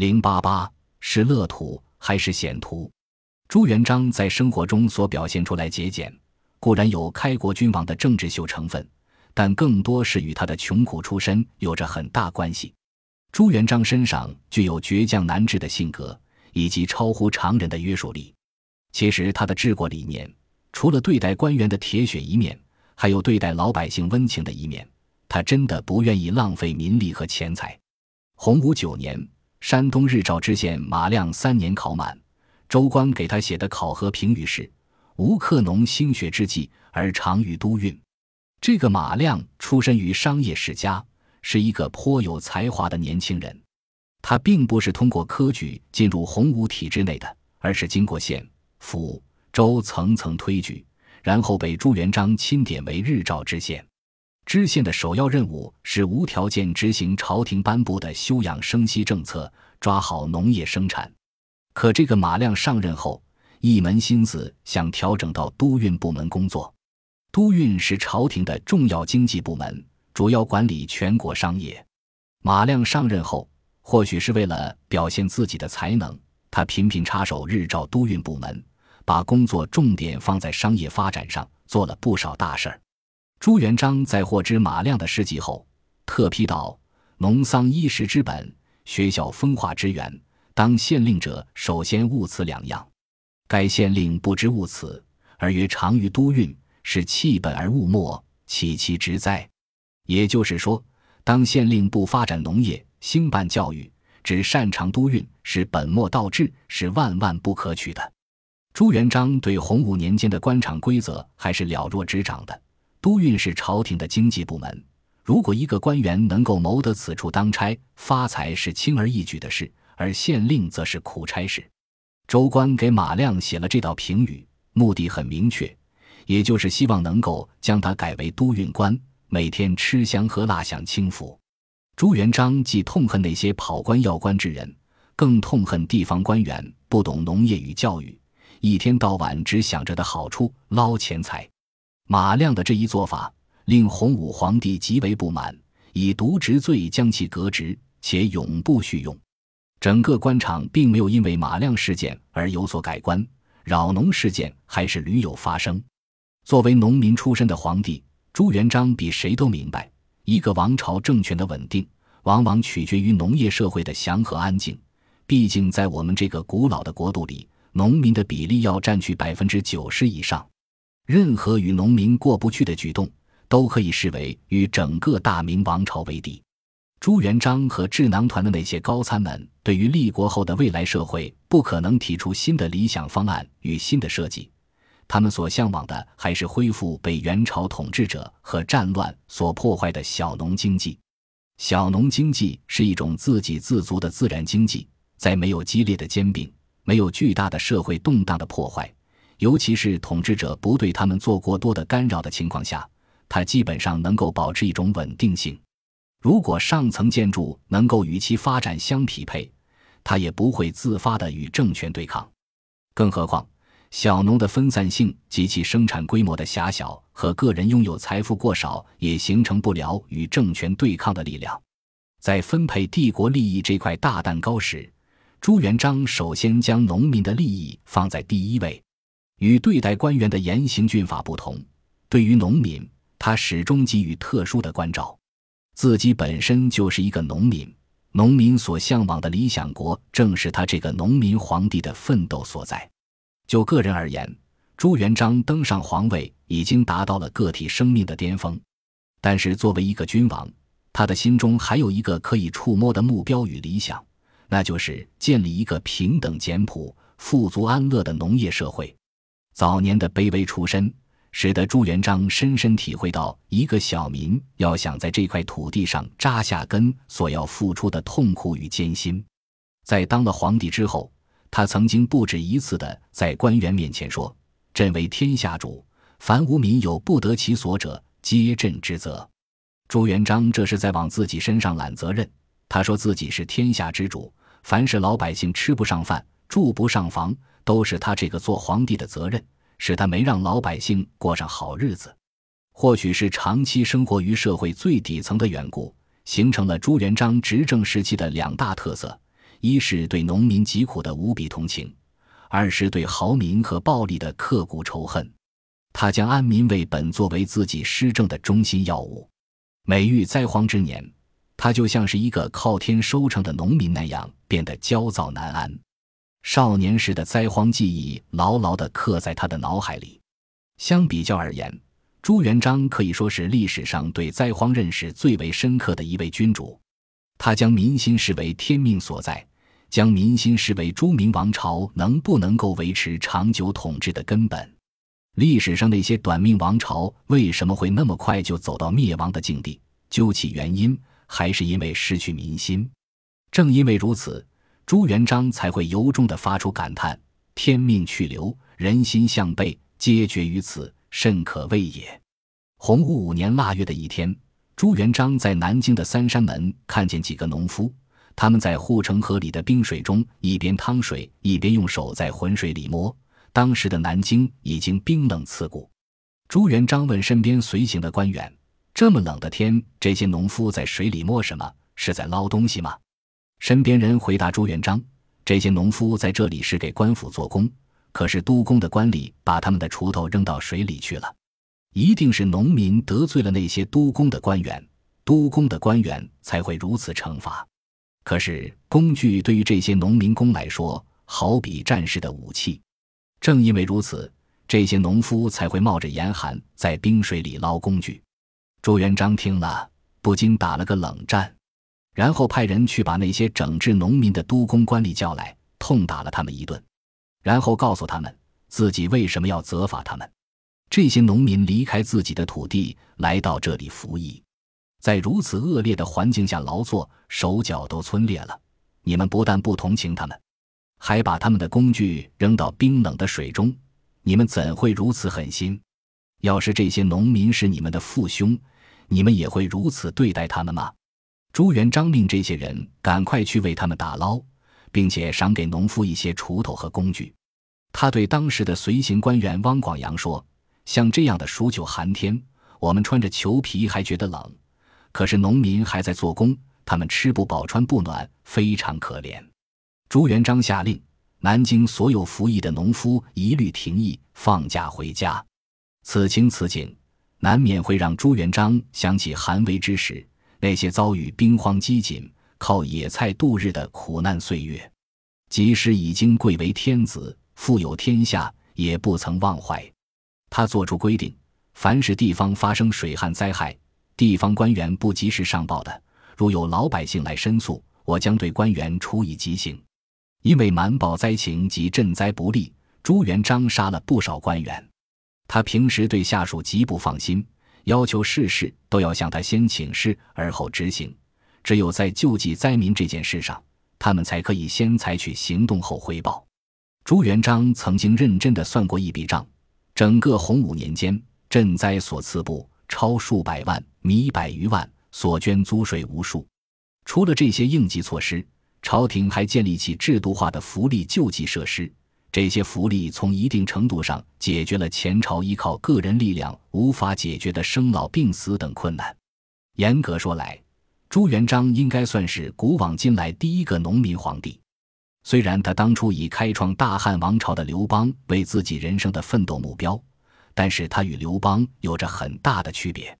088是乐土还是险途？朱元璋在生活中所表现出来节俭，固然有开国君王的政治秀成分，但更多是与他的穷苦出身有着很大关系。朱元璋身上具有倔强难治的性格，以及超乎常人的约束力。其实他的治国理念，除了对待官员的铁血一面，还有对待老百姓温情的一面，他真的不愿意浪费民力和钱财。洪武9年，山东日照知县马亮3年考满，州官给他写的考核评语是：吴克农兴学之际而长于都运。这个马亮出身于商业世家，是一个颇有才华的年轻人。他并不是通过科举进入洪武体制内的，而是经过县、府、州层层推举，然后被朱元璋钦点为日照知县。知县的首要任务是无条件执行朝廷颁布的休养生息政策，抓好农业生产。可这个马亮上任后，一门心思想调整到都运部门工作。都运是朝廷的重要经济部门，主要管理全国商业。马亮上任后，或许是为了表现自己的才能，他频频插手日照都运部门，把工作重点放在商业发展上，做了不少大事儿。朱元璋在获知马亮的事迹后，特批道：农桑衣食之本，学校风化之源，当县令者首先务此两样。该县令不知务此，而曰长于都运，是弃本而务末，岂其直哉？也就是说，当县令不发展农业，兴办教育，只擅长都运，是本末倒置，是万万不可取的。朱元璋对洪武年间的官场规则还是了若指掌的。都运是朝廷的经济部门，如果一个官员能够谋得此处当差，发财是轻而易举的事，而县令则是苦差事。州官给马亮写了这道评语，目的很明确，也就是希望能够将他改为都运官，每天吃香喝辣享清福。朱元璋既痛恨那些跑官要官之人，更痛恨地方官员不懂农业与教育，一天到晚只想着的好处，捞钱财。马亮的这一做法令洪武皇帝极为不满，以渎职罪将其革职，且永不续用。整个官场并没有因为马亮事件而有所改观，扰农事件还是屡有发生。作为农民出身的皇帝，朱元璋比谁都明白，一个王朝政权的稳定往往取决于农业社会的祥和安静。毕竟在我们这个古老的国度里，农民的比例要占据 90% 以上，任何与农民过不去的举动都可以视为与整个大明王朝为敌。朱元璋和智囊团的那些高参们对于立国后的未来社会不可能提出新的理想方案与新的设计，他们所向往的还是恢复被元朝统治者和战乱所破坏的小农经济。小农经济是一种自给自足的自然经济，在没有激烈的兼并，没有巨大的社会动荡的破坏，尤其是统治者不对他们做过多的干扰的情况下，它基本上能够保持一种稳定性。如果上层建筑能够与其发展相匹配，它也不会自发地与政权对抗。更何况小农的分散性及其生产规模的狭小和个人拥有财富过少，也形成不了与政权对抗的力量。在分配帝国利益这块大蛋糕时，朱元璋首先将农民的利益放在第一位。与对待官员的严刑峻法不同，对于农民，他始终给予特殊的关照。自己本身就是一个农民，农民所向往的理想国正是他这个农民皇帝的奋斗所在。就个人而言，朱元璋登上皇位已经达到了个体生命的巅峰，但是作为一个君王，他的心中还有一个可以触摸的目标与理想，那就是建立一个平等简朴、富足安乐的农业社会。早年的卑微出身使得朱元璋深深体会到，一个小民要想在这块土地上扎下根所要付出的痛苦与艰辛。在当了皇帝之后，他曾经不止一次地在官员面前说：朕为天下主，凡无民有不得其所者，皆朕之责。朱元璋这是在往自己身上揽责任，他说自己是天下之主，凡是老百姓吃不上饭、住不上房，都是他这个做皇帝的责任，使他没让老百姓过上好日子。或许是长期生活于社会最底层的缘故，形成了朱元璋执政时期的两大特色，一是对农民疾苦的无比同情，二是对豪民和暴力的刻骨仇恨。他将安民为本作为自己施政的中心要务。每遇灾荒之年，他就像是一个靠天收成的农民那样变得焦躁难安。少年时的灾荒记忆牢牢地刻在他的脑海里。相比较而言，朱元璋可以说是历史上对灾荒认识最为深刻的一位君主。他将民心视为天命所在，将民心视为朱明王朝能不能够维持长久统治的根本。历史上那些短命王朝为什么会那么快就走到灭亡的境地？究其原因，还是因为失去民心。正因为如此，朱元璋才会由衷地发出感叹：天命去留，人心向背，皆决于此，甚可畏也。洪武5年腊月的一天，朱元璋在南京的三山门看见几个农夫，他们在护城河里的冰水中一边趟水，一边用手在浑水里摸。当时的南京已经冰冷刺骨。朱元璋问身边随行的官员：这么冷的天，这些农夫在水里摸什么？是在捞东西吗？身边人回答朱元璋：这些农夫在这里是给官府做工，可是督工的官吏把他们的锄头扔到水里去了。一定是农民得罪了那些督工的官员，督工的官员才会如此惩罚。可是工具对于这些农民工来说，好比战士的武器。正因为如此，这些农夫才会冒着严寒在冰水里捞工具。朱元璋听了，不禁打了个冷战，然后派人去把那些整治农民的督工官吏叫来，痛打了他们一顿，然后告诉他们自己为什么要责罚他们。这些农民离开自己的土地来到这里服役，在如此恶劣的环境下劳作，手脚都皴裂了，你们不但不同情他们，还把他们的工具扔到冰冷的水中，你们怎会如此狠心？要是这些农民是你们的父兄，你们也会如此对待他们吗？朱元璋命这些人赶快去为他们打捞，并且赏给农夫一些锄头和工具。他对当时的随行官员汪广洋说：像这样的数九寒天，我们穿着裘皮还觉得冷，可是农民还在做工，他们吃不饱穿不暖，非常可怜。朱元璋下令，南京所有服役的农夫一律停役，放假回家。此情此景，难免会让朱元璋想起寒微之时，那些遭遇兵荒饥馑、靠野菜度日的苦难岁月。即使已经贵为天子，富有天下，也不曾忘怀。他作出规定，凡是地方发生水旱灾害，地方官员不及时上报的，如有老百姓来申诉，我将对官员处以极刑。因为瞒报灾情及赈灾不力，朱元璋杀了不少官员。他平时对下属极不放心，要求事事都要向他先请示而后执行，只有在救济灾民这件事上，他们才可以先采取行动后汇报。朱元璋曾经认真地算过一笔账，整个洪武年间，赈灾所赐布超数百万，米100余万，所捐租税无数。除了这些应急措施，朝廷还建立起制度化的福利救济设施，这些福利从一定程度上解决了前朝依靠个人力量无法解决的生老病死等困难。严格说来，朱元璋应该算是古往今来第一个农民皇帝。虽然他当初以开创大汉王朝的刘邦为自己人生的奋斗目标，但是他与刘邦有着很大的区别。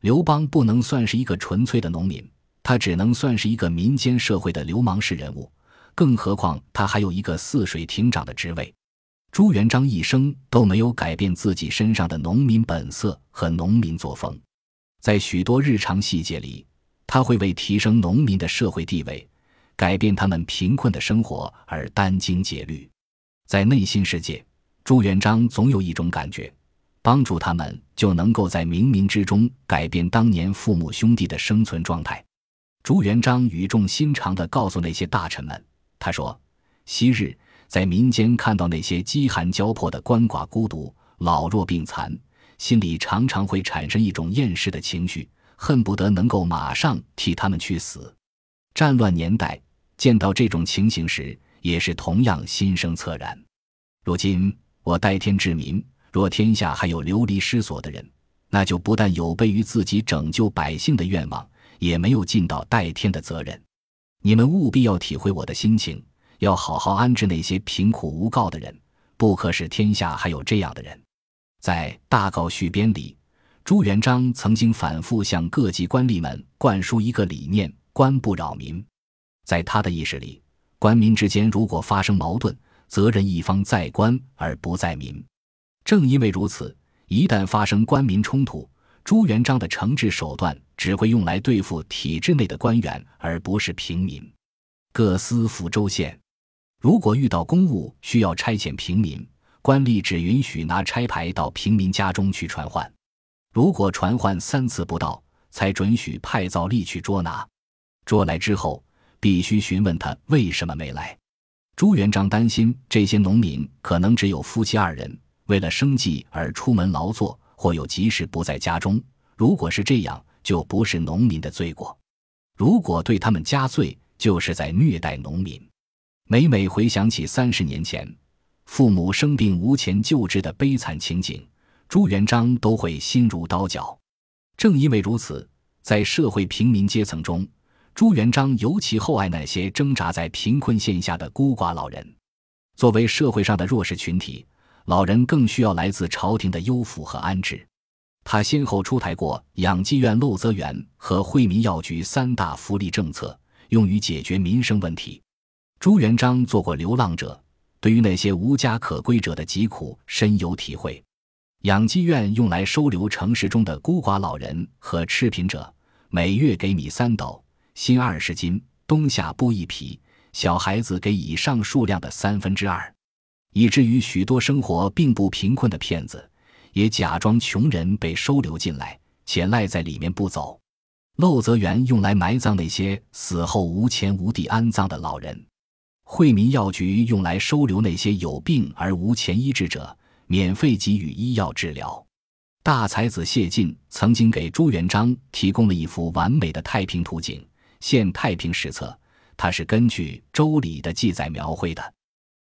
刘邦不能算是一个纯粹的农民，他只能算是一个民间社会的流氓式人物，更何况他还有一个泗水亭长的职位。朱元璋一生都没有改变自己身上的农民本色和农民作风，在许多日常细节里，他会为提升农民的社会地位，改变他们贫困的生活而殚精竭虑。在内心世界，朱元璋总有一种感觉，帮助他们就能够在冥冥之中改变当年父母兄弟的生存状态。朱元璋语重心长地告诉那些大臣们，他说：昔日在民间看到那些饥寒交迫的鳏寡孤独、老弱病残，心里常常会产生一种厌世的情绪，恨不得能够马上替他们去死。战乱年代见到这种情形时，也是同样心生恻然。如今我代天治民，若天下还有流离失所的人，那就不但有悖于自己拯救百姓的愿望，也没有尽到代天的责任。你们务必要体会我的心情，要好好安置那些贫苦无告的人，不可使天下还有这样的人。在《大诰》续编里，朱元璋曾经反复向各级官吏们灌输一个理念：官不扰民。在他的意识里，官民之间如果发生矛盾，责任一方在官而不在民。正因为如此，一旦发生官民冲突，朱元璋的惩治手段只会用来对付体制内的官员，而不是平民。各司抚州县，如果遇到公务需要差遣平民，官吏只允许拿差牌到平民家中去传唤，如果传唤3次不到，才准许派造吏去捉拿。捉来之后，必须询问他为什么没来。朱元璋担心这些农民可能只有夫妻2人，为了生计而出门劳作，或有急事不在家中，如果是这样，就不是农民的罪过，如果对他们加罪，就是在虐待农民。每每回想起30年前父母生病无钱救治的悲惨情景，朱元璋都会心如刀绞。正因为如此，在社会平民阶层中，朱元璋尤其厚爱那些挣扎在贫困线下的孤寡老人。作为社会上的弱势群体，老人更需要来自朝廷的优抚和安置。他先后出台过养济院、漏泽园和惠民药局3大福利政策，用于解决民生问题。朱元璋做过流浪者，对于那些无家可归者的疾苦深有体会。养济院用来收留城市中的孤寡老人和赤贫者，每月给米3斗，薪20斤，冬夏布1匹，小孩子给以上数量的2/3，以至于许多生活并不贫困的骗子也假装穷人被收留进来，且赖在里面不走。漏泽园用来埋葬那些死后无钱无地安葬的老人，惠民药局用来收留那些有病而无钱医治者，免费给予医药治疗。大才子谢晋曾经给朱元璋提供了一幅完美的太平图景，《现太平史册》，它是根据《周礼》的记载描绘的。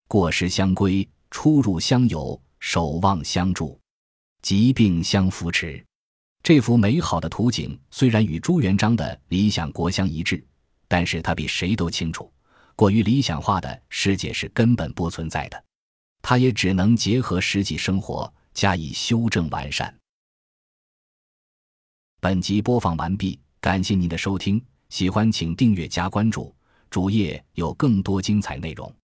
过时相归，出入相友，守望相助，疾病相扶持。这幅美好的图景虽然与朱元璋的理想国相一致，但是他比谁都清楚，过于理想化的世界是根本不存在的。他也只能结合实际生活加以修正完善。本集播放完毕，感谢您的收听，喜欢请订阅加关注，主页有更多精彩内容。